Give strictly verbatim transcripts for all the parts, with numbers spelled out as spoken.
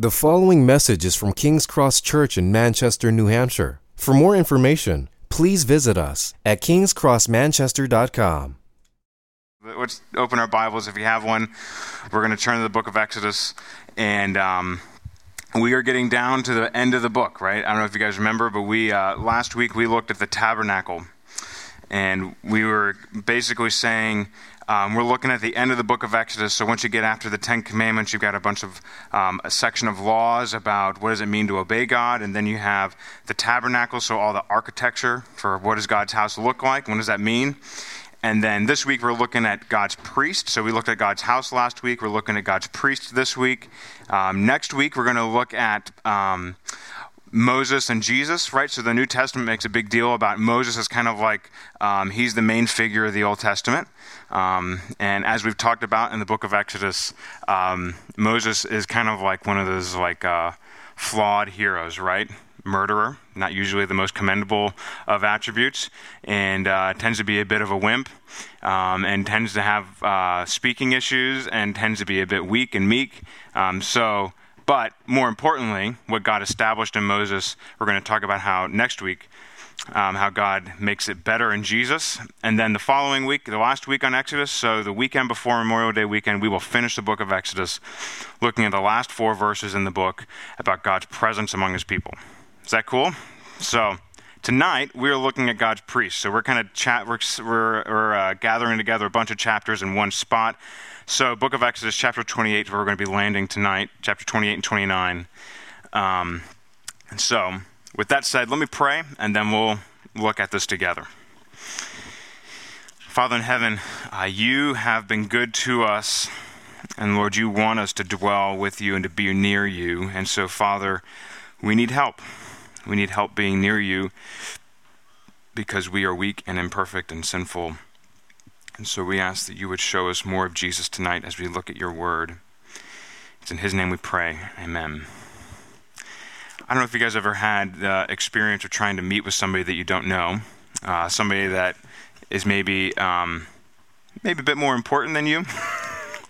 The following message is from King's Cross Church in Manchester, New Hampshire. For more information, please visit us at kings cross manchester dot com. Let's open our Bibles if you have one. We're going to turn to the Book of Exodus, and um, we are getting down to the end of the book, right? I don't know if you guys remember, but we uh, last week we looked at the tabernacle, and we were basically saying, Um, we're looking at the end of the book of Exodus, so once you get after the Ten Commandments, you've got a bunch of, um, a section of laws about what does it mean to obey God, and then you have the tabernacle, so all the architecture for what does God's house look like, what does that mean? And then this week we're looking at God's priest, so we looked at God's house last week, we're looking at God's priest this week. Um, next week we're going to look at um, Moses and Jesus, right? So the New Testament makes a big deal about Moses as kind of like, um, he's the main figure of the Old Testament. Um, and as we've talked about in the book of Exodus, um, Moses is kind of like one of those like uh, flawed heroes, right? Murderer, not usually the most commendable of attributes, and uh, tends to be a bit of a wimp, um, and tends to have uh, speaking issues, and tends to be a bit weak and meek. Um, so, but more importantly, what God established in Moses, we're going to talk about how next week, Um, how God makes it better in Jesus. And then the following week, the last week on Exodus, so the weekend before Memorial Day weekend, we will finish the book of Exodus looking at the last four verses in the book about God's presence among his people. Is that cool? So tonight, we're looking at God's priest. So we're kind of chat, we're, we're, we're uh, gathering together a bunch of chapters in one spot. So book of Exodus, chapter twenty-eight, where we're going to be landing tonight, chapter twenty-eight and twenty-nine. Um, and so... With that said, let me pray, and then we'll look at this together. Father in heaven, uh, you have been good to us, and Lord, you want us to dwell with you and to be near you. And so, Father, we need help. We need help being near you because we are weak and imperfect and sinful. And so we ask that you would show us more of Jesus tonight as we look at your word. It's in his name we pray. Amen. I don't know if you guys ever had the uh, experience of trying to meet with somebody that you don't know, uh, somebody that is maybe um, maybe a bit more important than you,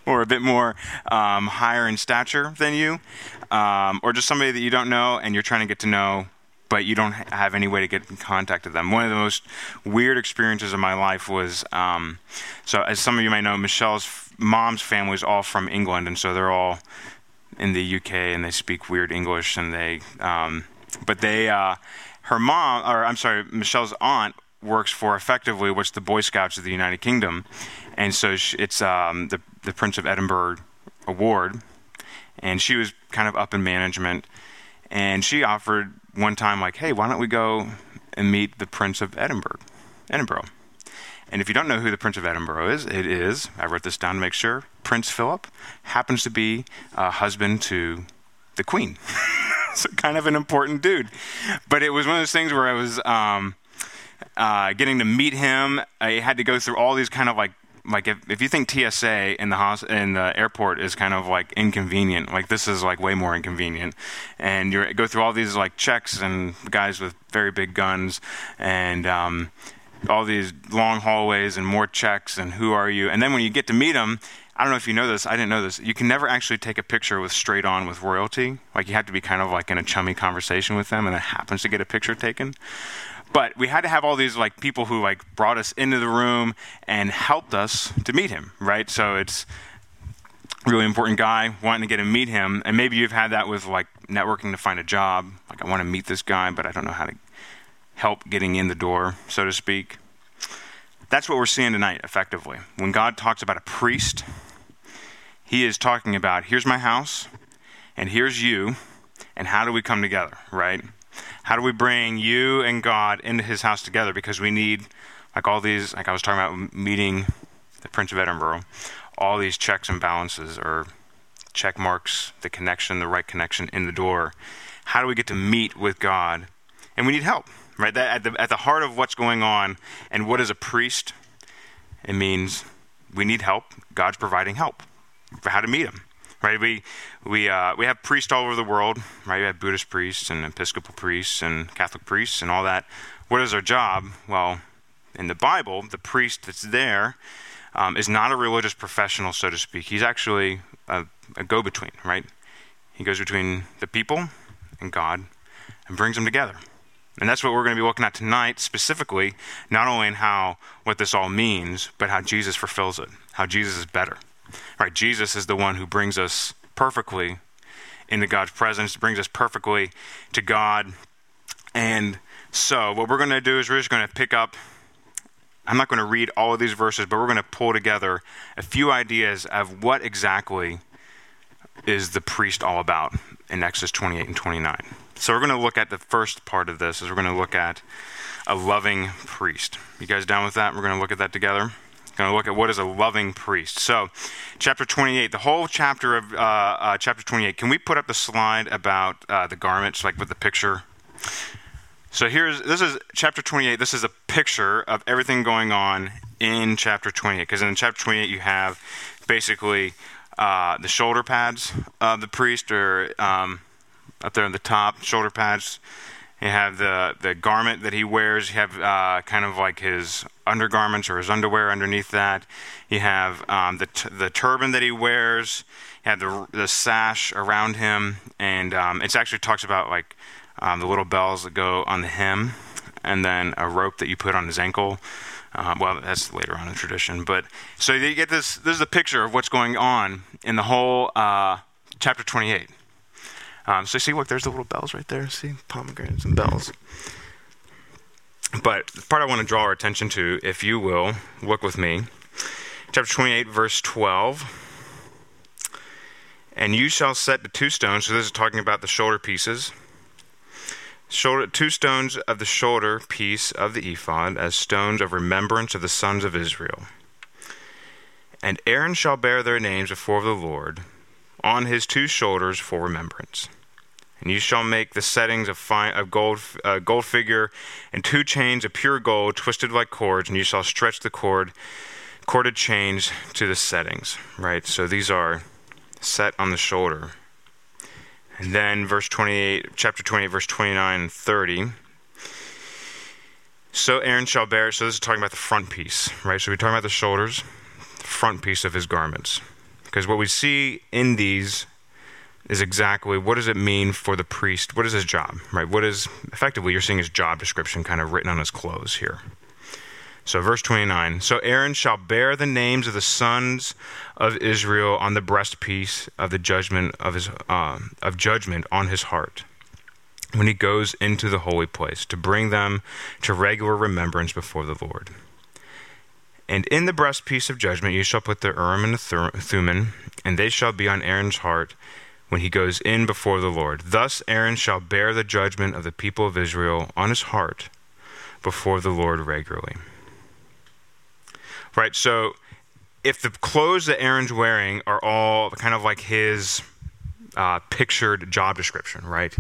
or a bit more um, higher in stature than you, um, or just somebody that you don't know and you're trying to get to know, but you don't have any way to get in contact with them. One of the most weird experiences of my life was, um, so as some of you may know, Michelle's f- mom's family is all from England, and so they're all in the U K, and they speak weird English, and they, um, but they, uh, her mom, or I'm sorry, Michelle's aunt works for effectively what's the Boy Scouts of the United Kingdom, and so she, it's um, the the Prince of Edinburgh Award, and she was kind of up in management, and she offered one time like, hey, why don't we go and meet the Prince of Edinburgh, Edinburgh, and if you don't know who the Prince of Edinburgh is, it is, I wrote this down to make sure, Prince Philip happens to be a husband to the Queen. So kind of an important dude. But it was one of those things where I was um, uh, getting to meet him. I had to go through all these kind of like, like if, if you think T S A in the hos- in the airport is kind of like inconvenient, like this is like way more inconvenient. And you go through all these like checks and guys with very big guns and um, all these long hallways and more checks and who are you? And then when you get to meet him, I don't know if you know this, I didn't know this, you can never actually take a picture with straight on with royalty. Like you have to be kind of like in a chummy conversation with them and it happens to get a picture taken. But we had to have all these like people who like brought us into the room and helped us to meet him, right? So it's a really important guy, wanting to get to meet him. And maybe you've had that with like networking to find a job. Like I want to meet this guy, but I don't know how to help getting in the door, so to speak. That's what we're seeing tonight, effectively. When God talks about a priest, he is talking about, here's my house, and here's you, and how do we come together, right? How do we bring you and God into his house together? Because we need, like all these, like I was talking about meeting the Prince of Edinburgh, all these checks and balances or check marks, the connection, the right connection in the door. How do we get to meet with God? And we need help, right? That at the at the heart of what's going on, and what is a priest? It means we need help. God's providing help for how to meet him, right? We we uh, we have priests all over the world, right? We have Buddhist priests and Episcopal priests and Catholic priests and all that. What is our job? Well, in the Bible, the priest that's there um, is not a religious professional, so to speak. He's actually a, a go-between, right? He goes between the people and God and brings them together. And that's what we're going to be looking at tonight specifically, not only in how what this all means, but how Jesus fulfills it, how Jesus is better. Right? Jesus is the one who brings us perfectly into God's presence, brings us perfectly to God. And so what we're going to do is we're just going to pick up, I'm not going to read all of these verses, but we're going to pull together a few ideas of what exactly is the priest all about in Exodus twenty-eight and twenty-nine. So we're going to look at the first part of this, is we're going to look at a loving priest. You guys down with that? We're going to look at that together. Going to look at what is a loving priest. So, chapter twenty-eight, the whole chapter of uh, uh, chapter twenty-eight. Can we put up the slide about uh, the garments, like with the picture? So here's this is chapter twenty-eight. This is a picture of everything going on in chapter twenty-eight. Because in chapter twenty-eight, you have basically uh, the shoulder pads of the priest, or um, up there on the top, shoulder pads. You have the, the garment that he wears. You have uh, kind of like his undergarments or his underwear underneath that. You have um, the t- the turban that he wears. You have the the sash around him. And um, it actually talks about like um, the little bells that go on the hem, and then a rope that you put on his ankle. Uh, well, that's later on in the tradition. But so you get this, this is a picture of what's going on in the whole uh, chapter twenty-eight. Um, so see, look, there's the little bells right there. See, pomegranates and bells. But the part I want to draw our attention to, if you will, look with me. Chapter twenty-eight, verse twelve. And you shall set the two stones. So this is talking about the shoulder pieces. Shoulder, two stones of the shoulder piece of the ephod as stones of remembrance of the sons of Israel. And Aaron shall bear their names before the Lord on his two shoulders for remembrance. And you shall make the settings of fine, of gold uh, gold figure and two chains of pure gold twisted like cords, and you shall stretch the cord, corded chains to the settings. Right? So these are set on the shoulder. And then verse twenty-eight, chapter twenty-eight, verse twenty-nine and thirty. So Aaron shall bear, so this is talking about the front piece, right? So we're talking about the shoulders, the front piece of his garments. Because what we see in these is exactly what does it mean for the priest? What is his job, right? What is, effectively, you're seeing his job description kind of written on his clothes here. So verse twenty-nine, so Aaron shall bear the names of the sons of Israel on the breastpiece of the judgment of his uh, of judgment on his heart when he goes into the holy place to bring them to regular remembrance before the Lord. And in the breastpiece of judgment you shall put the Urim and the Thummim, and they shall be on Aaron's heart when he goes in before the Lord. Thus Aaron shall bear the judgment of the people of Israel on his heart before the Lord regularly. Right, so if the clothes that Aaron's wearing are all kind of like his uh, pictured job description, right?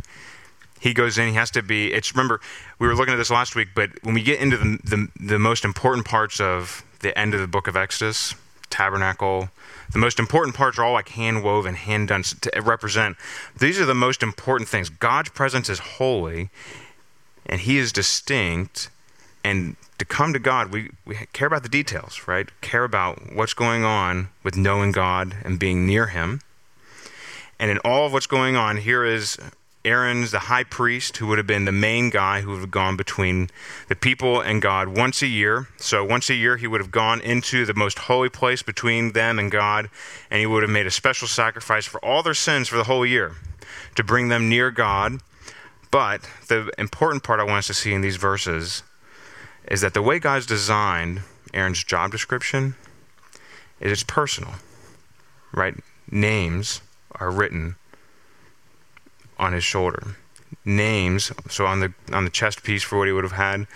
He goes in, he has to be, it's, remember, we were looking at this last week, but when we get into the, the, the most important parts of the end of the book of Exodus, tabernacle, the most important parts are all like hand-woven, hand-done to represent. These are the most important things. God's presence is holy, and he is distinct, and to come to God, we, we care about the details, right? Care about what's going on with knowing God and being near him. And in all of what's going on, here is Aaron's, the high priest, who would have been the main guy who would have gone between the people and God once a year. So once a year, he would have gone into the most holy place between them and God, and he would have made a special sacrifice for all their sins for the whole year to bring them near God. But the important part I want us to see in these verses is that the way God's designed Aaron's job description is it's personal, right? Names are written on his shoulder. Names, so on the on the chest piece for what he would have had,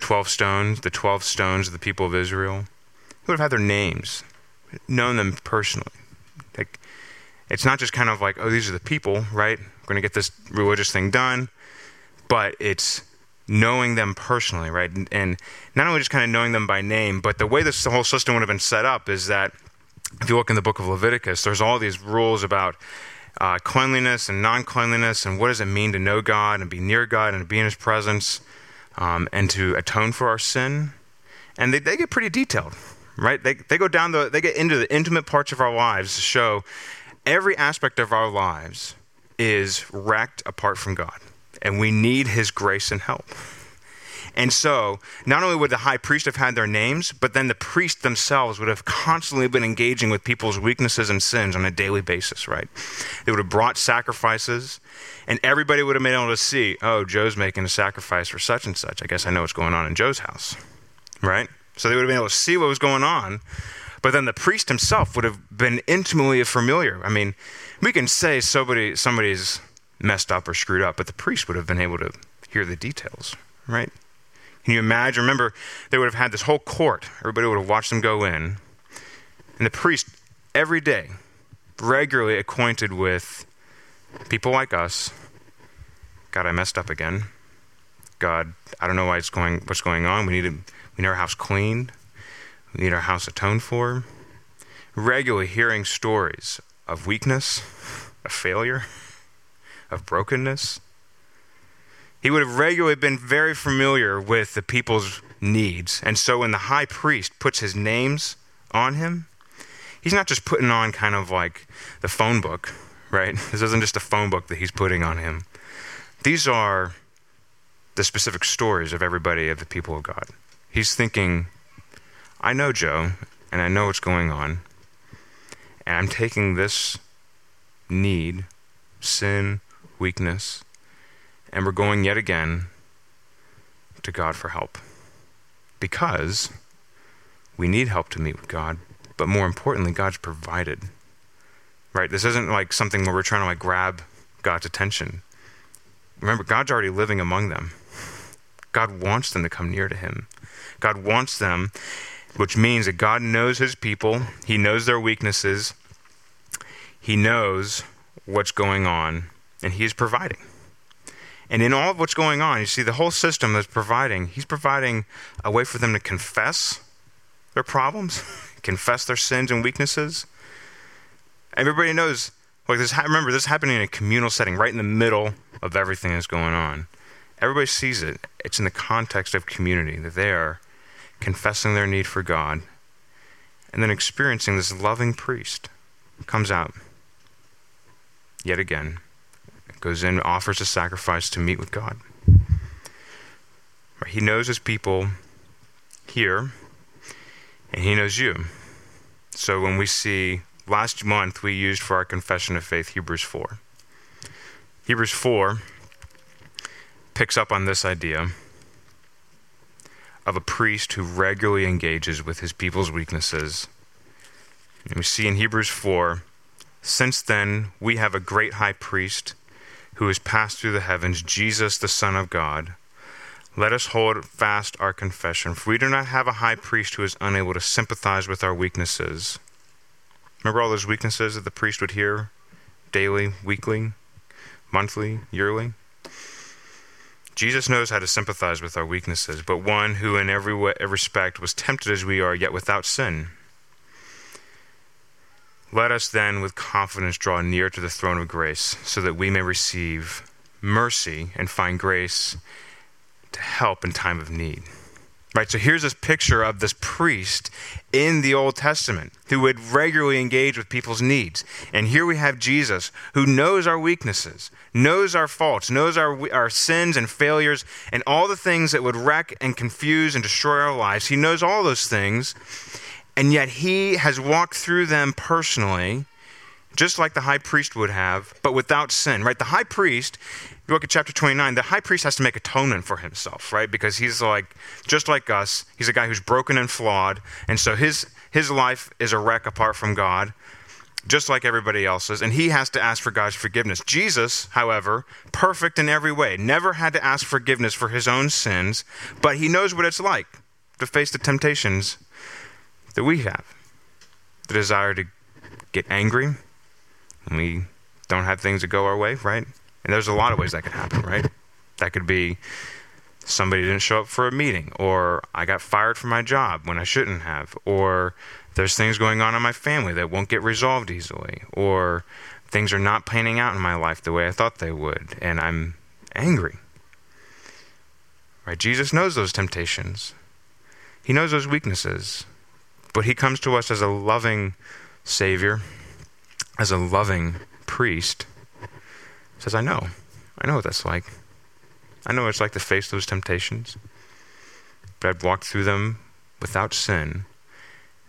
twelve stones, the twelve stones of the people of Israel. He would have had their names, known them personally. Like, it's not just kind of like, oh, these are the people, right? We're going to get this religious thing done. But it's knowing them personally, right? And, and not only just kind of knowing them by name, but the way this whole system would have been set up is that if you look in the book of Leviticus, there's all these rules about Uh, cleanliness and non-cleanliness, and what does it mean to know God and be near God and be in his presence, um, and to atone for our sin. And they, they get pretty detailed, right? They they go down the, they get into the intimate parts of our lives to show every aspect of our lives is wrecked apart from God, and we need his grace and help. And so, not only would the high priest have had their names, but then the priests themselves would have constantly been engaging with people's weaknesses and sins on a daily basis, right? They would have brought sacrifices, and everybody would have been able to see, oh, Joe's making a sacrifice for such and such. I guess I know what's going on in Joe's house, right? So they would have been able to see what was going on, but then the priest himself would have been intimately familiar. I mean, we can say somebody somebody's messed up or screwed up, but the priest would have been able to hear the details, right? Can you imagine? Remember, they would have had this whole court. Everybody would have watched them go in. And the priest, every day, regularly acquainted with people like us. God, I messed up again. God, I don't know why it's going. What's going on. We need, to, we need our house cleaned. We need our house atoned for. Regularly hearing stories of weakness, of failure, of brokenness. He would have regularly been very familiar with the people's needs. And so when the high priest puts his names on him, he's not just putting on kind of like the phone book, right? This isn't just a phone book that he's putting on him. These are the specific stories of everybody, of the people of God. He's thinking, I know Joe, and I know what's going on, and I'm taking this need, sin, weakness, and we're going yet again to God for help, because we need help to meet with God, but more importantly, God's provided, right? This isn't like something where we're trying to like grab God's attention. Remember, God's already living among them. God wants them to come near to him. God wants them, which means that God knows his people. He knows their weaknesses. He knows what's going on, and he is providing. And in all of what's going on, you see the whole system is providing. He's providing a way for them to confess their problems, confess their sins and weaknesses. Everybody knows, like this. Remember, this is happening in a communal setting, right in the middle of everything that's going on. Everybody sees it. It's in the context of community that they are confessing their need for God and then experiencing this loving priest who comes out yet again, goes in, offers a sacrifice to meet with God. He knows his people here, and he knows you. So when we see, last month we used for our confession of faith Hebrews four. Hebrews four picks up on this idea of a priest who regularly engages with his people's weaknesses. And we see in Hebrews four, since then we have a great high priest who has passed through the heavens, Jesus, the Son of God. Let us hold fast our confession, for we do not have a high priest who is unable to sympathize with our weaknesses. Remember all those weaknesses that the priest would hear daily, weekly, monthly, yearly? Jesus knows how to sympathize with our weaknesses, but one who in every respect was tempted as we are, yet without sin. Let us then with confidence draw near to the throne of grace so that we may receive mercy and find grace to help in time of need. Right, so here's this picture of this priest in the Old Testament who would regularly engage with people's needs. And here we have Jesus who knows our weaknesses, knows our faults, knows our our sins and failures and all the things that would wreck and confuse and destroy our lives. He knows all those things. And yet he has walked through them personally, just like the high priest would have, but without sin, right? The high priest, if you look at chapter twenty-nine, the high priest has to make atonement for himself, right? Because he's like, just like us, he's a guy who's broken and flawed. And so his his life is a wreck apart from God, just like everybody else's. And he has to ask for God's forgiveness. Jesus, however, perfect in every way, never had to ask forgiveness for his own sins, but he knows what it's like to face the temptations that we have, the desire to get angry when we don't have things that go our way, right? And there's a lot of ways that could happen, right? That could be somebody didn't show up for a meeting, or I got fired from my job when I shouldn't have, or there's things going on in my family that won't get resolved easily, or things are not panning out in my life the way I thought they would, and I'm angry, right? Jesus knows those temptations. He knows those weaknesses. But he comes to us as a loving Savior, as a loving priest says, I know. I know what that's like. I know what it's like to face those temptations. But I've walked through them without sin,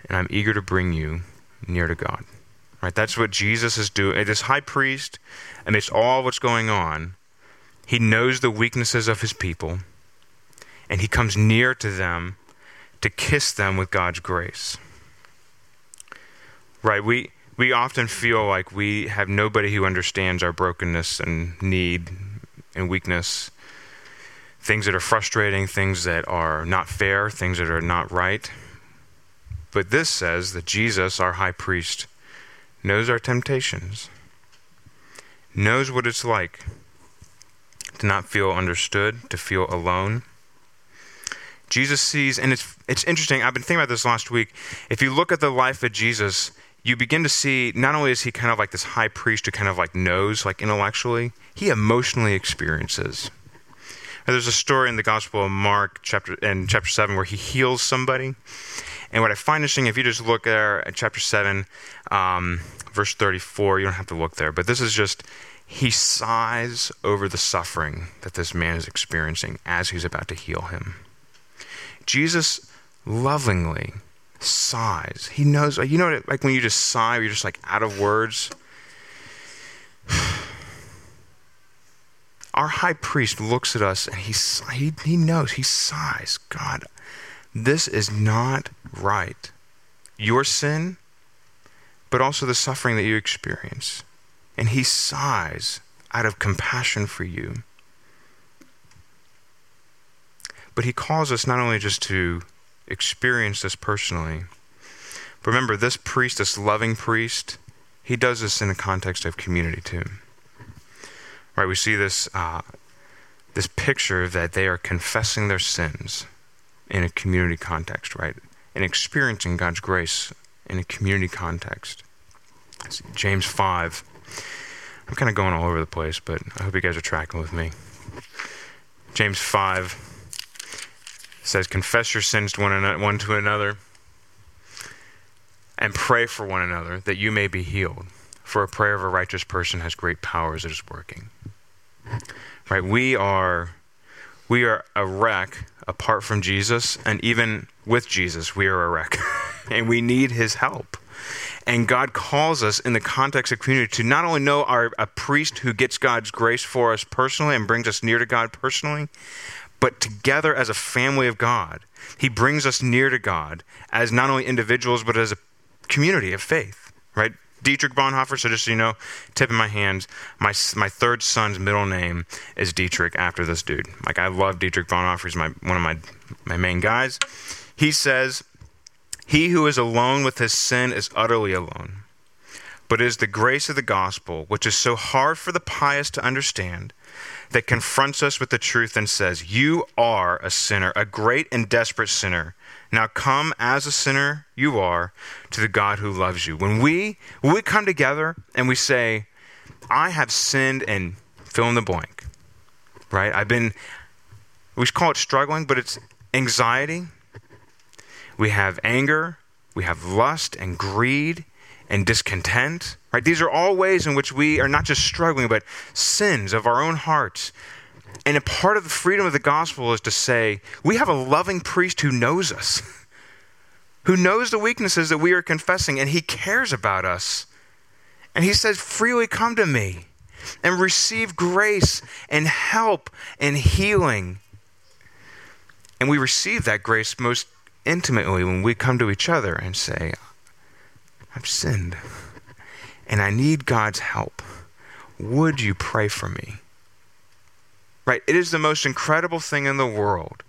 and I'm eager to bring you near to God. Right? That's what Jesus is doing. This high priest, amidst all what's going on, he knows the weaknesses of his people, and he comes near to them to kiss them with God's grace. Right? We we often feel like we have nobody who understands our brokenness and need and weakness, things that are frustrating, things that are not fair, things that are not right. But this says that Jesus, our high priest, knows our temptations, knows what it's like to not feel understood, to feel alone. Jesus sees, and it's it's interesting, I've been thinking about this last week. If you look at the life of Jesus, you begin to see, not only is he kind of like this high priest who kind of like knows, like intellectually, he emotionally experiences. There's a story in the Gospel of Mark chapter in chapter seven where he heals somebody. And what I find interesting, if you just look there at chapter seven, um, verse thirty-four, you don't have to look there, but this is just, he sighs over the suffering that this man is experiencing as he's about to heal him. Jesus lovingly sighs. He knows, you know, like when you just sigh, you're just like out of words. Our high priest looks at us and he, he he knows, he sighs, God, this is not right. Your sin, but also the suffering that you experience. And he sighs out of compassion for you. But he calls us not only just to experience this personally, but remember this priest, this loving priest, he does this in the context of community too. Right, we see this uh, this picture that they are confessing their sins in a community context, right? And experiencing God's grace in a community context. James five. I'm kind of going all over the place, but I hope you guys are tracking with me. James five says, confess your sins to one, an- one to another and pray for one another that you may be healed. For a prayer of a righteous person has great powers that is working. Right, we are we are a wreck apart from Jesus, and even with Jesus, we are a wreck. And we need his help. And God calls us in the context of community to not only know our a priest who gets God's grace for us personally and brings us near to God personally, but together as a family of God, he brings us near to God as not only individuals, but as a community of faith, right? Dietrich Bonhoeffer, so just so you know, tip in my hands, my my third son's middle name is Dietrich after this dude. Like, I love Dietrich Bonhoeffer. He's my one of my, my main guys. He says, he who is alone with his sin is utterly alone, but it is the grace of the gospel, which is so hard for the pious to understand, that confronts us with the truth and says, you are a sinner, a great and desperate sinner. Now come as a sinner you are to the God who loves you. When we when we come together and we say, I have sinned and fill in the blank, right? I've been, we call it struggling, but it's anxiety. We have anger. We have lust and greed and discontent, right? These are all ways in which we are not just struggling, but sins of our own hearts. And a part of the freedom of the gospel is to say, we have a loving priest who knows us, who knows the weaknesses that we are confessing, and he cares about us. And he says, freely come to me and receive grace and help and healing. And we receive that grace most intimately when we come to each other and say, I've sinned and I need God's help. Would you pray for me? Right? It is the most incredible thing in the world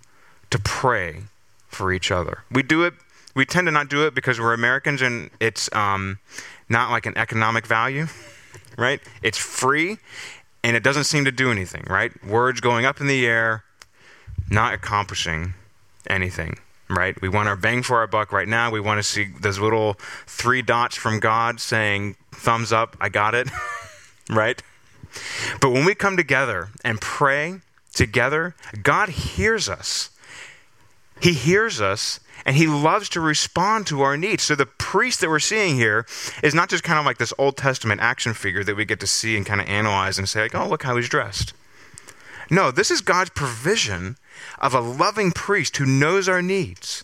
to pray for each other. We do it, we tend to not do it because we're Americans and it's um, not like an economic value, right? It's free and it doesn't seem to do anything, right? Words going up in the air, not accomplishing anything. Right? We want our bang for our buck right now. We want to see those little three dots from God saying, thumbs up, I got it, right? But when we come together and pray together, God hears us. He hears us, and he loves to respond to our needs. So the priest that we're seeing here is not just kind of like this Old Testament action figure that we get to see and kind of analyze and say, like, oh, look how he's dressed. No, this is God's provision of a loving priest who knows our needs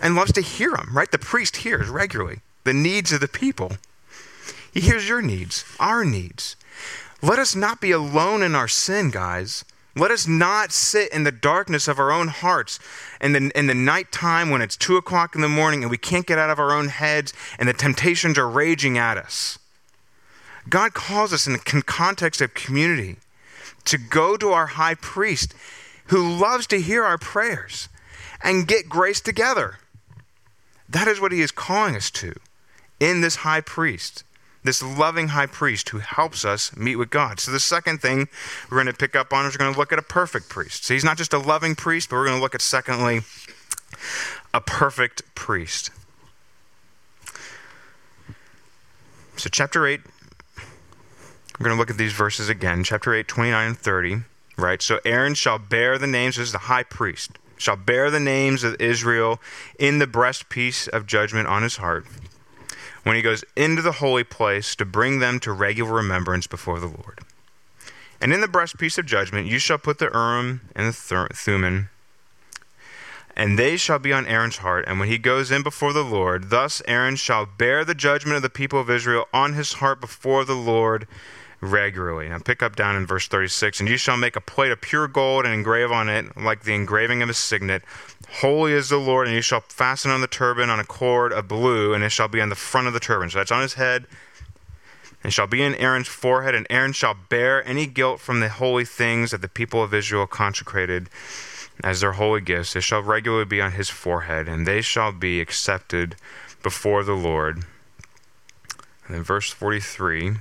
and loves to hear them, right? The priest hears regularly the needs of the people. He hears your needs, our needs. Let us not be alone in our sin, guys. Let us not sit in the darkness of our own hearts in the, in the nighttime when it's two o'clock in the morning and we can't get out of our own heads and the temptations are raging at us. God calls us in the context of community to go to our high priest who loves to hear our prayers and get grace together. That is what he is calling us to in this high priest. This loving high priest who helps us meet with God. So the second thing we're going to pick up on is we're going to look at a perfect priest. So he's not just a loving priest, but we're going to look at, secondly, a perfect priest. So chapter eight, we're going to look at these verses again. Chapter eight, twenty-nine and thirty, right? So Aaron shall bear the names, this is the high priest, shall bear the names of Israel in the breastpiece of judgment on his heart, when he goes into the holy place to bring them to regular remembrance before the Lord. And in the breastpiece of judgment you shall put the Urim and the Thummim, and they shall be on Aaron's heart. And when he goes in before the Lord, thus Aaron shall bear the judgment of the people of Israel on his heart before the Lord regularly. Now pick up down in verse thirty-six. And you shall make a plate of pure gold and engrave on it like the engraving of a signet. Holy is the Lord. And you shall fasten on the turban on a cord of blue, and it shall be on the front of the turban. So that's on his head. And shall be in Aaron's forehead. And Aaron shall bear any guilt from the holy things that the people of Israel consecrated as their holy gifts. It shall regularly be on his forehead, and they shall be accepted before the Lord. And then verse forty-three.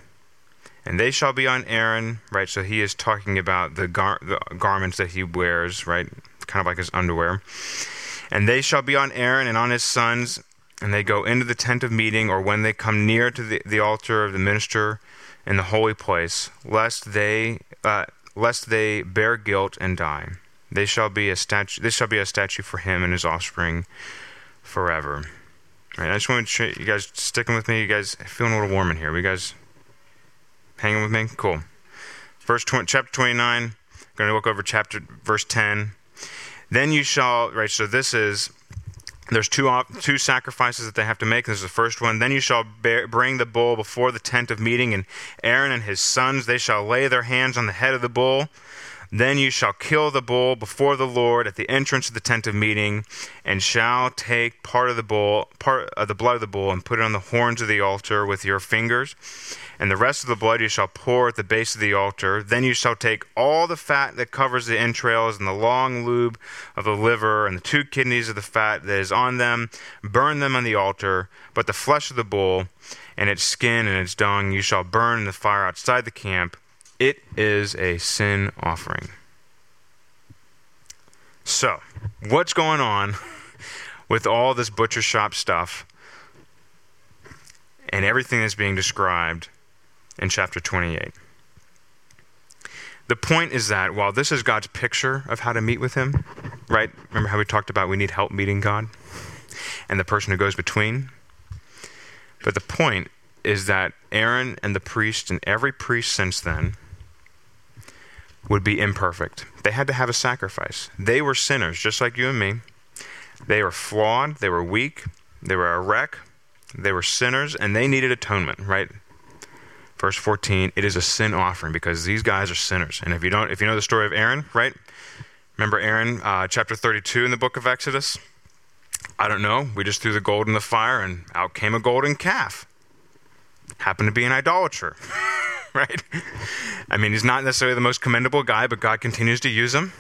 And they shall be on Aaron, right? So he is talking about the, gar- the garments that he wears, right? Kind of like his underwear. And they shall be on Aaron and on his sons, and they go into the tent of meeting, or when they come near to the, the altar of the minister in the holy place, lest they uh, lest they bear guilt and die. They shall be a statue. This shall be a statue for him and his offspring forever. All right. I just want to you guys sticking with me. You guys feeling a little warm in here? You guys. Hanging with me? Cool. Verse twenty, chapter twenty-nine. I'm going to look over chapter verse ten. Then you shall, right, so this is, there's two two sacrifices that they have to make. This is the first one. Then you shall bear, bring the bull before the tent of meeting, and Aaron and his sons, they shall lay their hands on the head of the bull. Then you shall kill the bull before the Lord at the entrance of the tent of meeting, and shall take part of the bull, part of the blood of the bull, and put it on the horns of the altar with your fingers. And the rest of the blood you shall pour at the base of the altar. Then you shall take all the fat that covers the entrails, and the long lube of the liver, and the two kidneys of the fat that is on them, burn them on the altar. But the flesh of the bull, and its skin, and its dung, you shall burn in the fire outside the camp. It is a sin offering. So, what's going on with all this butcher shop stuff and everything that's being described in chapter twenty-eight? The point is that while this is God's picture of how to meet with him, right? Remember how we talked about we need help meeting God and the person who goes between? But the point is that Aaron and the priest and every priest since then would be imperfect. They had to have a sacrifice. They were sinners, just like you and me. They were flawed. They were weak. They were a wreck. They were sinners, and they needed atonement, right? Verse fourteen, it is a sin offering because these guys are sinners. And if you don't, if you know the story of Aaron, right? Remember Aaron, uh, chapter thirty-two in the book of Exodus? I don't know. We just threw the gold in the fire, and out came a golden calf. Happened to be an idolater, right? I mean, he's not necessarily the most commendable guy, but God continues to use him.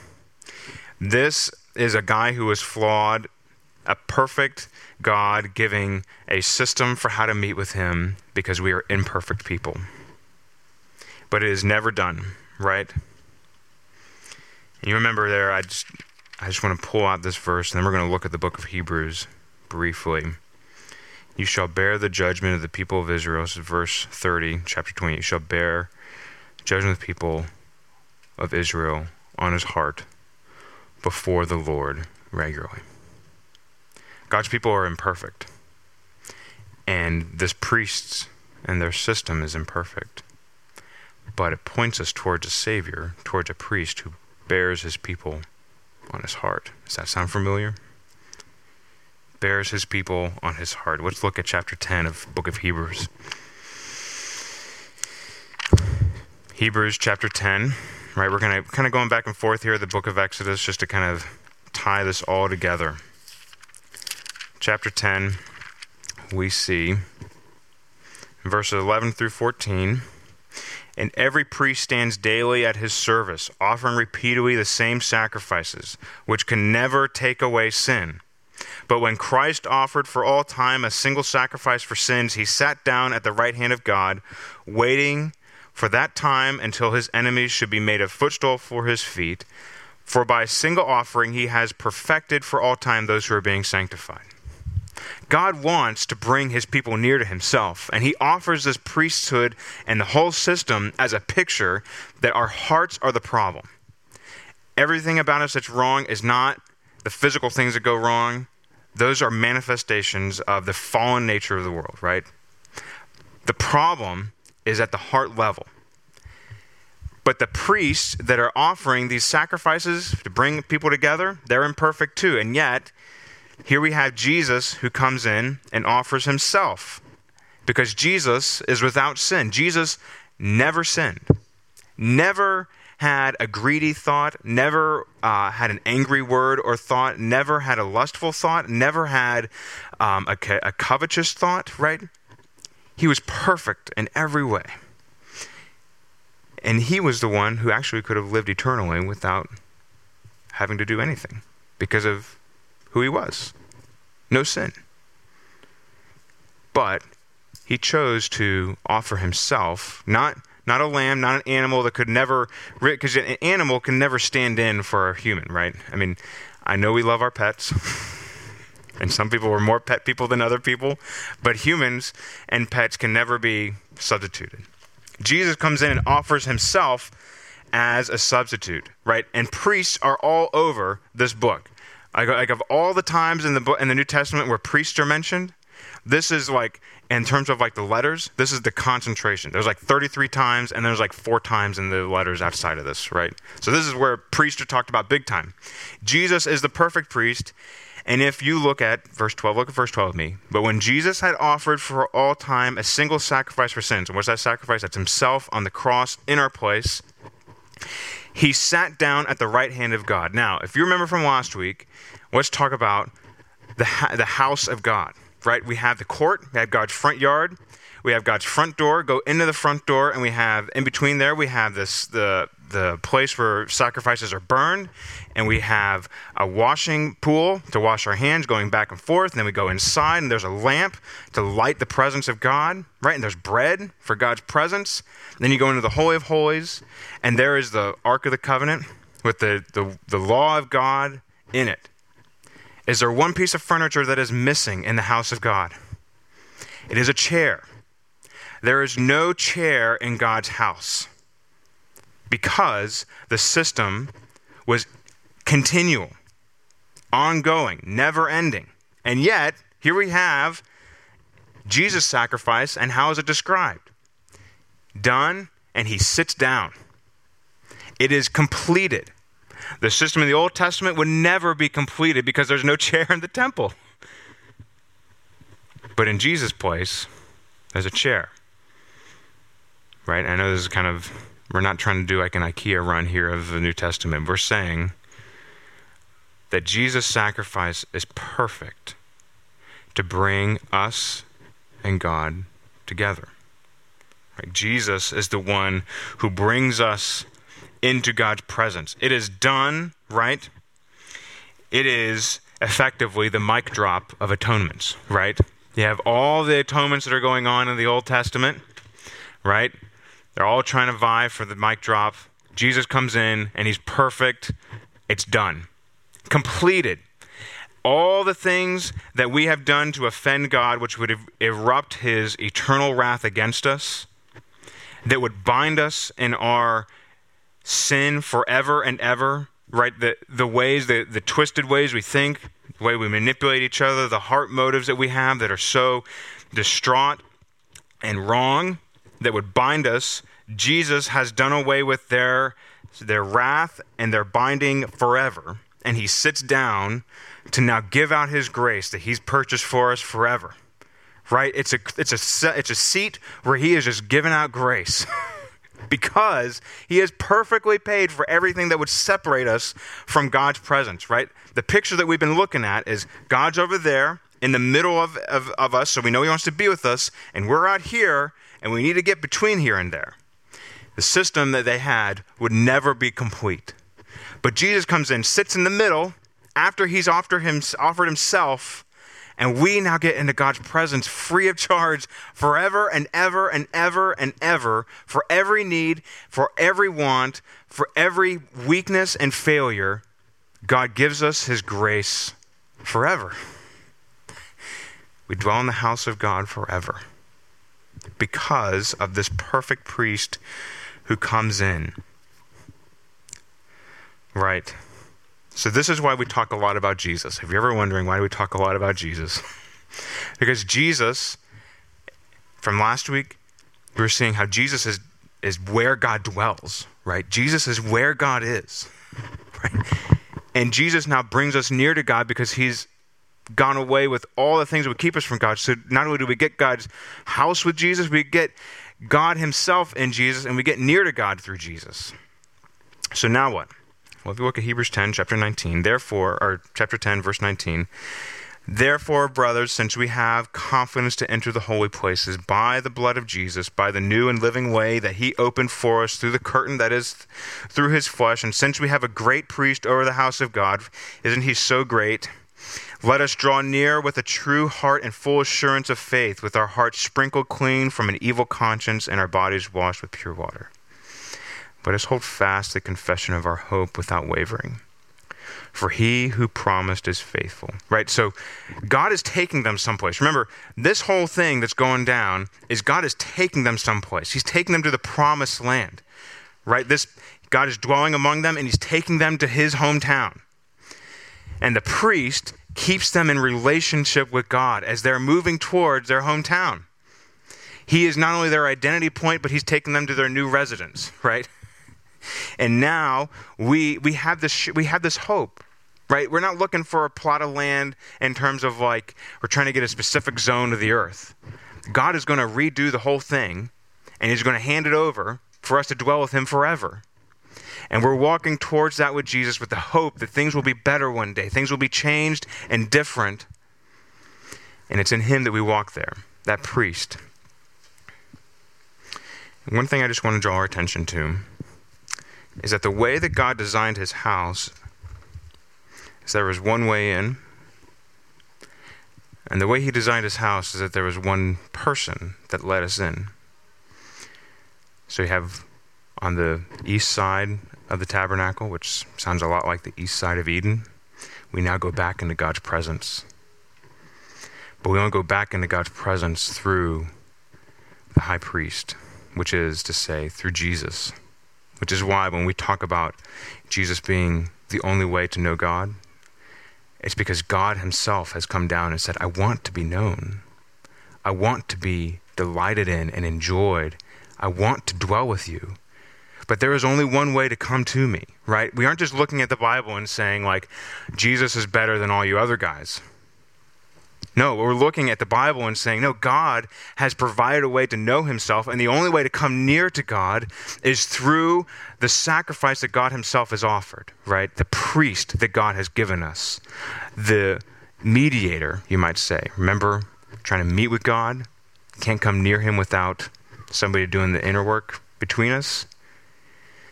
This is a guy who is flawed, a perfect God giving a system for how to meet with him because we are imperfect people. But it is never done, right? And you remember there, I just, I just want to pull out this verse, and then we're going to look at the book of Hebrews briefly. You shall bear the judgment of the people of Israel. This is verse thirty, chapter twenty. You shall bear the judgment of the people of Israel on his heart before the Lord regularly. God's people are imperfect. And this priests and their system is imperfect. But it points us towards a Savior, towards a priest who bears his people on his heart. Does that sound familiar? Bears his people on his heart. Let's look at chapter ten of Book of Hebrews. Hebrews chapter ten, right? We're going to kind of going back and forth here, the Book of Exodus, just to kind of tie this all together. Chapter ten, we see verses eleven through fourteen. And every priest stands daily at his service, offering repeatedly the same sacrifices, which can never take away sin. But when Christ offered for all time a single sacrifice for sins, he sat down at the right hand of God, waiting for that time until his enemies should be made a footstool for his feet. For by a single offering he has perfected for all time those who are being sanctified. God wants to bring his people near to himself, and he offers this priesthood and the whole system as a picture that our hearts are the problem. Everything about us that's wrong is not the physical things that go wrong. Those are manifestations of the fallen nature of the world, right? The problem is at the heart level. But the priests that are offering these sacrifices to bring people together, they're imperfect too, and yet here we have Jesus who comes in and offers himself, because Jesus is without sin. Jesus never sinned, never had a greedy thought, never uh, had an angry word or thought, never had a lustful thought, never had um, a, co- a covetous thought, right? He was perfect in every way. And he was the one who actually could have lived eternally without having to do anything because of who he was. No sin. But he chose to offer himself, not not a lamb, not an animal that could never, because an animal can never stand in for a human, right? I mean, I know we love our pets, and some people are more pet people than other people, but humans and pets can never be substituted. Jesus comes in and offers himself as a substitute, right? And priests are all over this book. Like of all the times in the book, in the New Testament where priests are mentioned, this is like, in terms of like the letters, this is the concentration. There's like thirty-three times, and there's like four times in the letters outside of this, right? So this is where priests are talked about big time. Jesus is the perfect priest, and if you look at verse twelve, look at verse twelve of me. But when Jesus had offered for all time a single sacrifice for sins, and what's that sacrifice? That's himself on the cross in our place. He sat down at the right hand of God. Now, if you remember from last week, let's talk about the the house of God, right? We have the court, we have God's front yard, we have God's front door, go into the front door, and we have, in between there, we have this the the place where sacrifices are burned, and we have a washing pool to wash our hands going back and forth, and then we go inside, and there's a lamp to light the presence of God, right? And there's bread for God's presence. And then you go into the Holy of Holies, and there is the Ark of the Covenant with the, the, the law of God in it. Is there one piece of furniture that is missing in the house of God? It is a chair. There is no chair in God's house, because the system was continual, ongoing, never-ending. And yet, here we have Jesus' sacrifice, and how is it described? Done, and he sits down. It is completed. The system in the Old Testament would never be completed because there's no chair in the temple. But in Jesus' place, there's a chair. Right? I know this is kind of... We're not trying to do like an IKEA run here of the New Testament. We're saying that Jesus' sacrifice is perfect to bring us and God together. Like Jesus is the one who brings us into God's presence. It is done, right? It is effectively the mic drop of atonements, right? You have all the atonements that are going on in the Old Testament, right? They're all trying to vie for the mic drop. Jesus comes in, and he's perfect. It's done. Completed. All the things that we have done to offend God, which would erupt his eternal wrath against us, that would bind us in our sin forever and ever, right? The, the ways, the, the twisted ways we think, the way we manipulate each other, the heart motives that we have that are so distraught and wrong that would bind us, Jesus has done away with their, their wrath and their binding forever. And he sits down to now give out his grace that he's purchased for us forever. Right? It's a, it's a, it's a seat where he is just giving out grace because he has perfectly paid for everything that would separate us from God's presence, right? The picture that we've been looking at is God's over there in the middle of, of, of us, so we know he wants to be with us, and we're out here, and we need to get between here and there. The system that they had would never be complete. But Jesus comes in, sits in the middle after he's offered himself, and we now get into God's presence free of charge forever and ever and ever and ever for every need, for every want, for every weakness and failure. God gives us his grace forever. We dwell in the house of God forever because of this perfect priest who comes in. Right. So this is why we talk a lot about Jesus. If you're ever wondering why do we talk a lot about Jesus? Because Jesus, from last week, we were seeing how Jesus is, is where God dwells, right? Jesus is where God is, right? And Jesus now brings us near to God because he's gone away with all the things that would keep us from God. So not only do we get God's house with Jesus, we get God himself in Jesus, and we get near to God through Jesus. So now what? Well, if you look at Hebrews ten, chapter nineteen, therefore, or chapter ten, verse nineteen, therefore, brothers, since we have confidence to enter the holy places by the blood of Jesus, by the new and living way that he opened for us through the curtain that is through his flesh, and since we have a great priest over the house of God, isn't he so great? Let us draw near with a true heart and full assurance of faith, with our hearts sprinkled clean from an evil conscience and our bodies washed with pure water. Let us hold fast the confession of our hope without wavering. For he who promised is faithful. Right? So God is taking them someplace. Remember, this whole thing that's going down is God is taking them someplace. He's taking them to the promised land. Right? This God is dwelling among them, and he's taking them to his hometown. And the priest keeps them in relationship with God as they're moving towards their hometown. He is not only their identity point, but he's taking them to their new residence, right? And now we we have this we have this hope, right? We're not looking for a plot of land in terms of like we're trying to get a specific zone of the earth. God is going to redo the whole thing, and he's going to hand it over for us to dwell with him forever. And we're walking towards that with Jesus with the hope that things will be better one day. Things will be changed and different. And it's in him that we walk there, that priest. And one thing I just want to draw our attention to is that the way that God designed his house is there was one way in. And the way he designed his house is that there was one person that let us in. So you have on the east side of the tabernacle, which sounds a lot like the east side of Eden, we now go back into God's presence. But we don't go back into God's presence through the high priest, which is to say through Jesus, which is why when we talk about Jesus being the only way to know God, it's because God himself has come down and said, I want to be known. I want to be delighted in and enjoyed. I want to dwell with you. But there is only one way to come to me, right? We aren't just looking at the Bible and saying, like, Jesus is better than all you other guys. No, we're looking at the Bible and saying, no, God has provided a way to know himself, and the only way to come near to God is through the sacrifice that God himself has offered, right? The priest that God has given us, the mediator, you might say. Remember, trying to meet with God, can't come near him without somebody doing the inner work between us.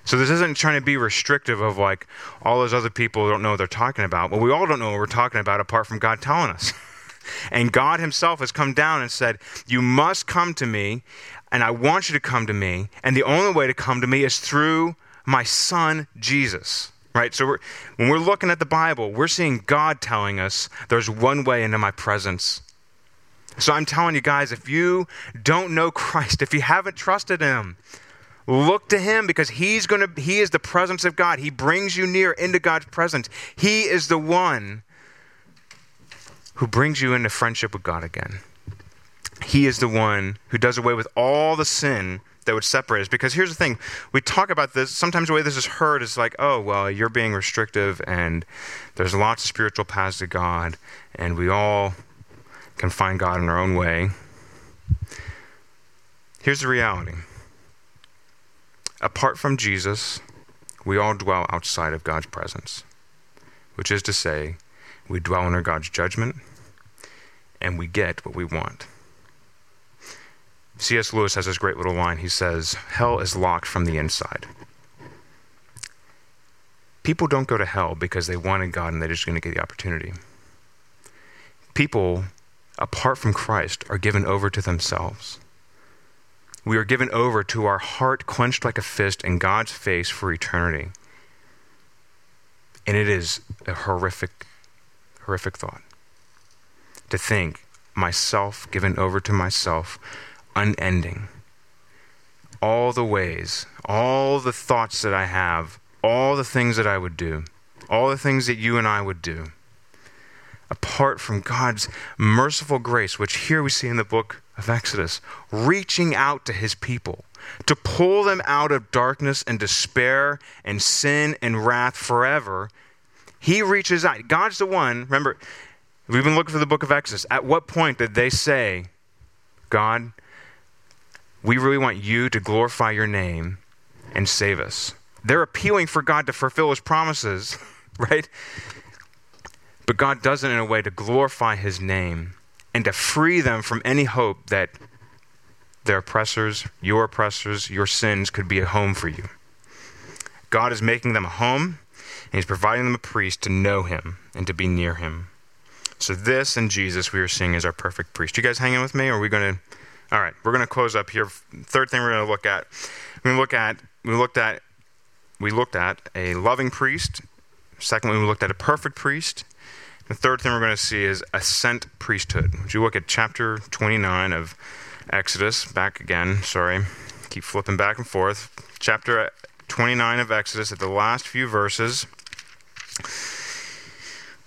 So this isn't trying to be restrictive of like all those other people don't know what they're talking about. Well, we all don't know what we're talking about apart from God telling us. And God himself has come down and said, you must come to me, and I want you to come to me. And the only way to come to me is through my son, Jesus. Right? So we're, when we're looking at the Bible, we're seeing God telling us there's one way into my presence. So I'm telling you guys, if you don't know Christ, if you haven't trusted him, look to him because he's going to, he is the presence of God. He brings you near into God's presence. He is the one who brings you into friendship with God again. He is the one who does away with all the sin that would separate us. Because here's the thing, we talk about this, sometimes the way this is heard is like, oh, well, you're being restrictive and there's lots of spiritual paths to God and we all can find God in our own way. Here's the reality. Apart from Jesus, we all dwell outside of God's presence, which is to say, we dwell under God's judgment and we get what we want. C S Lewis has this great little line. He says, hell is locked from the inside. People don't go to hell because they wanted God and they're just going to get the opportunity. People, apart from Christ, are given over to themselves. We are given over to our heart clenched like a fist in God's face for eternity. And it is a horrific, horrific thought. To think, myself given over to myself, unending. All the ways, all the thoughts that I have, all the things that I would do, all the things that you and I would do, apart from God's merciful grace, which here we see in the book of Exodus, reaching out to his people to pull them out of darkness and despair and sin and wrath forever. He reaches out. God's the one. Remember, we've been looking for the book of Exodus. At what point did they say, God, we really want you to glorify your name and save us? They're appealing for God to fulfill his promises, right? But God does it in a way to glorify his name and to free them from any hope that their oppressors, your oppressors, your sins could be a home for you. God is making them a home, and he's providing them a priest to know him and to be near him. So this and Jesus we are seeing as our perfect priest. You guys hanging with me? Or are we going to... All right, we're going to close up here. Third thing we're going to look at. We look at we looked at we looked at a loving priest. Secondly, we looked at a perfect priest. The third thing we're going to see is a sent priesthood. If you look at chapter twenty-nine of Exodus, back again, sorry, keep flipping back and forth. Chapter twenty-nine of Exodus, at the last few verses,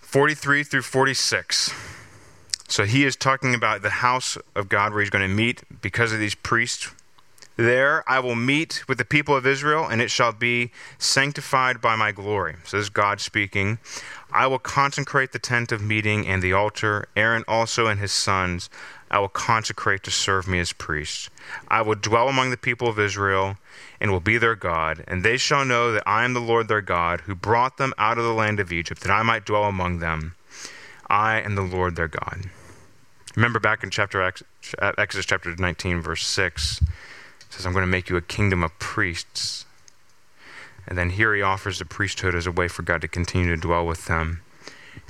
forty-three through forty-six. So he is talking about the house of God where he's going to meet because of these priests. There I will meet with the people of Israel, and it shall be sanctified by my glory. So this is God speaking. I will consecrate the tent of meeting and the altar. Aaron also and his sons I will consecrate to serve me as priests. I will dwell among the people of Israel and will be their God. And they shall know that I am the Lord their God, who brought them out of the land of Egypt, that I might dwell among them. I am the Lord their God. Remember back in chapter Exodus chapter nineteen, verse six, it says, I'm going to make you a kingdom of priests. And then here he offers the priesthood as a way for God to continue to dwell with them.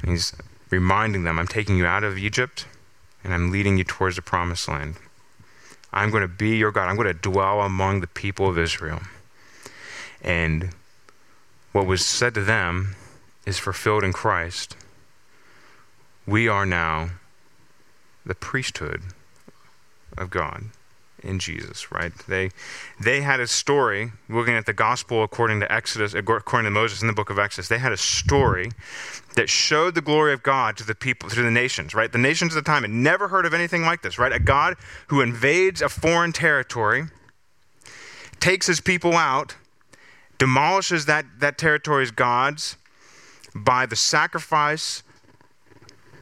And he's reminding them, I'm taking you out of Egypt and I'm leading you towards the promised land. I'm going to be your God. I'm going to dwell among the people of Israel. And what was said to them is fulfilled in Christ. We are now the priesthood of God in Jesus, right? They they had a story, looking at the gospel according to Exodus, according to Moses in the book of Exodus, they had a story that showed the glory of God to the people, to the nations, right? The nations of the time had never heard of anything like this, right? A God who invades a foreign territory, takes his people out, demolishes that, that territory's gods by the sacrifice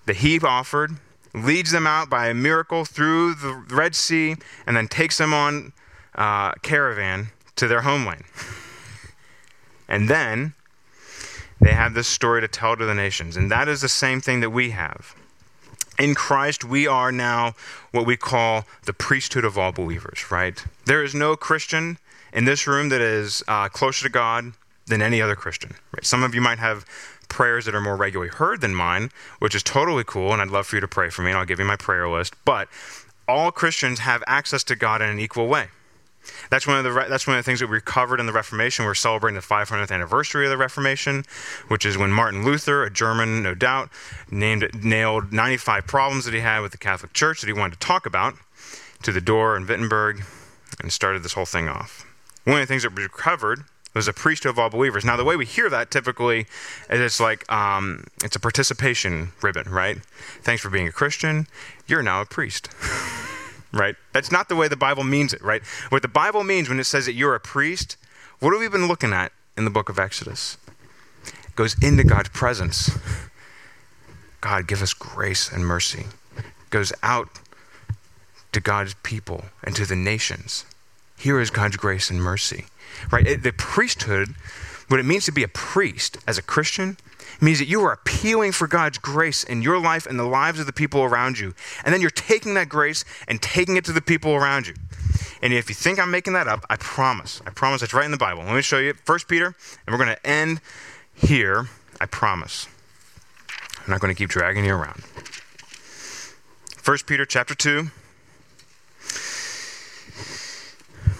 that he offered, leads them out by a miracle through the Red Sea, and then takes them on uh, caravan to their homeland. And then they have this story to tell to the nations. And that is the same thing that we have. In Christ, we are now what we call the priesthood of all believers, right? There is no Christian in this room that is uh, closer to God than any other Christian, right? Some of you might have prayers that are more regularly heard than mine, which is totally cool, and I'd love for you to pray for me, and I'll give you my prayer list. But all Christians have access to God in an equal way. That's one of the that's one of the things that we covered in the Reformation. We're celebrating the five hundredth anniversary of the Reformation, which is when Martin Luther, a German, no doubt, named nailed ninety-five problems that he had with the Catholic Church that he wanted to talk about to the door in Wittenberg, and started this whole thing off. One of the things that we covered was a priesthood of all believers. Now, the way we hear that typically is it's like um, it's a participation ribbon, right? Thanks for being a Christian. You're now a priest, right? That's not the way the Bible means it, right? What the Bible means when it says that you're a priest, what have we been looking at in the book of Exodus? It goes into God's presence. God, give us grace and mercy. It goes out to God's people and to the nations. Here is God's grace and mercy. Right? It, the priesthood, what it means to be a priest as a Christian, means that you are appealing for God's grace in your life and the lives of the people around you. And then you're taking that grace and taking it to the people around you. And if you think I'm making that up, I promise. I promise it's right in the Bible. Let me show you First Peter, and we're going to end here. I promise. I'm not going to keep dragging you around. First Peter chapter two,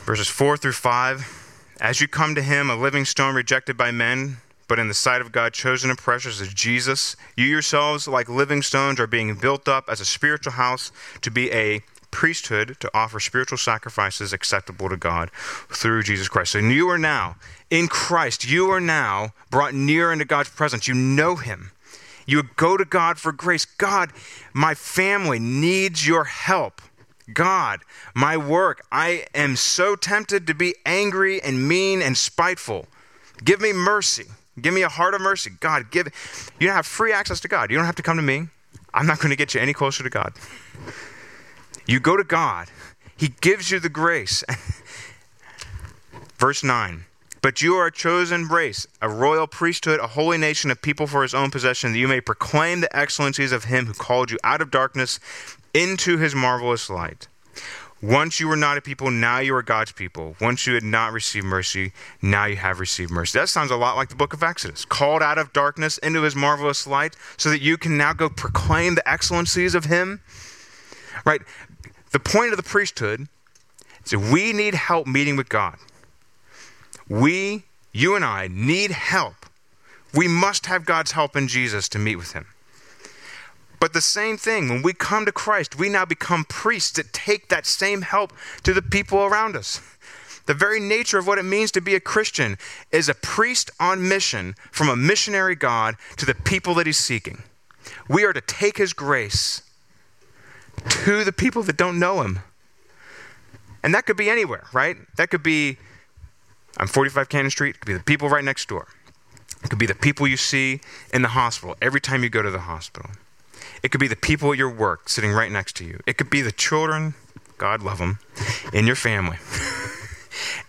verses four through five. As you come to him, a living stone rejected by men, but in the sight of God chosen and precious as Jesus, you yourselves, like living stones, are being built up as a spiritual house to be a priesthood to offer spiritual sacrifices acceptable to God through Jesus Christ. So you are now, in Christ, you are now brought near into God's presence. You know him. You go to God for grace. God, my family needs your help. God, my work, I am so tempted to be angry and mean and spiteful. Give me mercy. Give me a heart of mercy. God, give it. You have free access to God. You don't have to come to me. I'm not going to get you any closer to God. You go to God. He gives you the grace. Verse nine. But you are a chosen race, a royal priesthood, a holy nation, a people for his own possession, that you may proclaim the excellencies of him who called you out of darkness into his marvelous light. Once you were not a people, now you are God's people. Once you had not received mercy, now you have received mercy. That sounds a lot like the book of Exodus. Called out of darkness into his marvelous light so that you can now go proclaim the excellencies of him. Right? The point of the priesthood is that we need help meeting with God. We, you and I, need help. We must have God's help in Jesus to meet with him. But the same thing, when we come to Christ, we now become priests that take that same help to the people around us. The very nature of what it means to be a Christian is a priest on mission from a missionary God to the people that he's seeking. We are to take his grace to the people that don't know him. And that could be anywhere, right? That could be on forty-five Cannon Street. It could be the people right next door. It could be the people you see in the hospital every time you go to the hospital. It could be the people at your work sitting right next to you. It could be the children, God love them, in your family.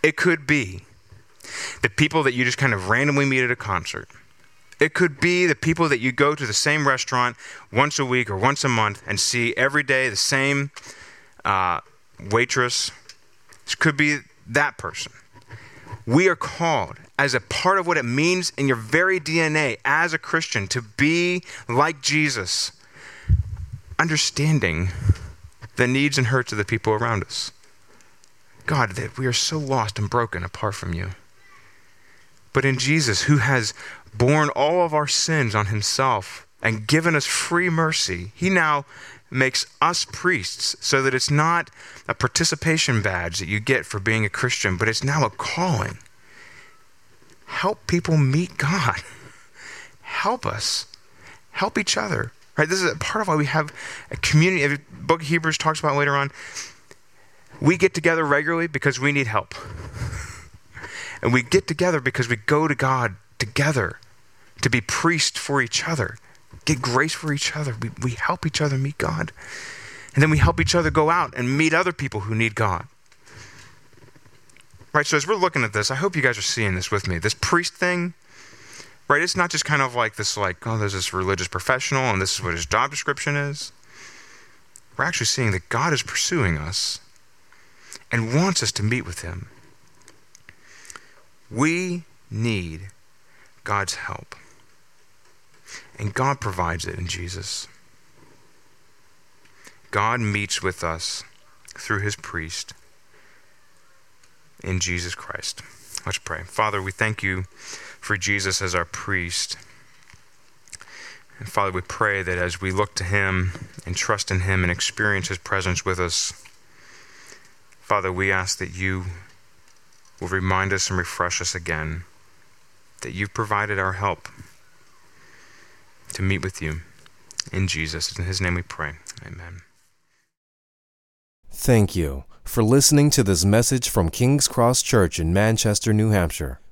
It could be the people that you just kind of randomly meet at a concert. It could be the people that you go to the same restaurant once a week or once a month and see every day the same uh, waitress. It could be that person. We are called as a part of what it means in your very D N A as a Christian to be like Jesus, understanding the needs and hurts of the people around us. God, that we are so lost and broken apart from you. But in Jesus, who has borne all of our sins on himself and given us free mercy, he now makes us priests so that it's not a participation badge that you get for being a Christian, but it's now a calling. Help people meet God. Help us. Help each other. Right? This is part of why we have a community. The book of Hebrews talks about later on. We get together regularly because we need help. And we get together because we go to God together to be priests for each other. Get grace for each other. We we help each other meet God. And then we help each other go out and meet other people who need God. Right, so as we're looking at this, I hope you guys are seeing this with me. This priest thing, right, it's not just kind of like this, like, oh, there's this religious professional and this is what his job description is. We're actually seeing that God is pursuing us and wants us to meet with him. We need God's help. And God provides it in Jesus. God meets with us through his priest in Jesus Christ. Let's pray. Father, we thank you for Jesus as our priest. And Father, we pray that as we look to him and trust in him and experience his presence with us, Father, we ask that you will remind us and refresh us again that you've provided our help to meet with you in Jesus. In his name we pray. Amen. Thank you for listening to this message from King's Cross Church in Manchester, New Hampshire.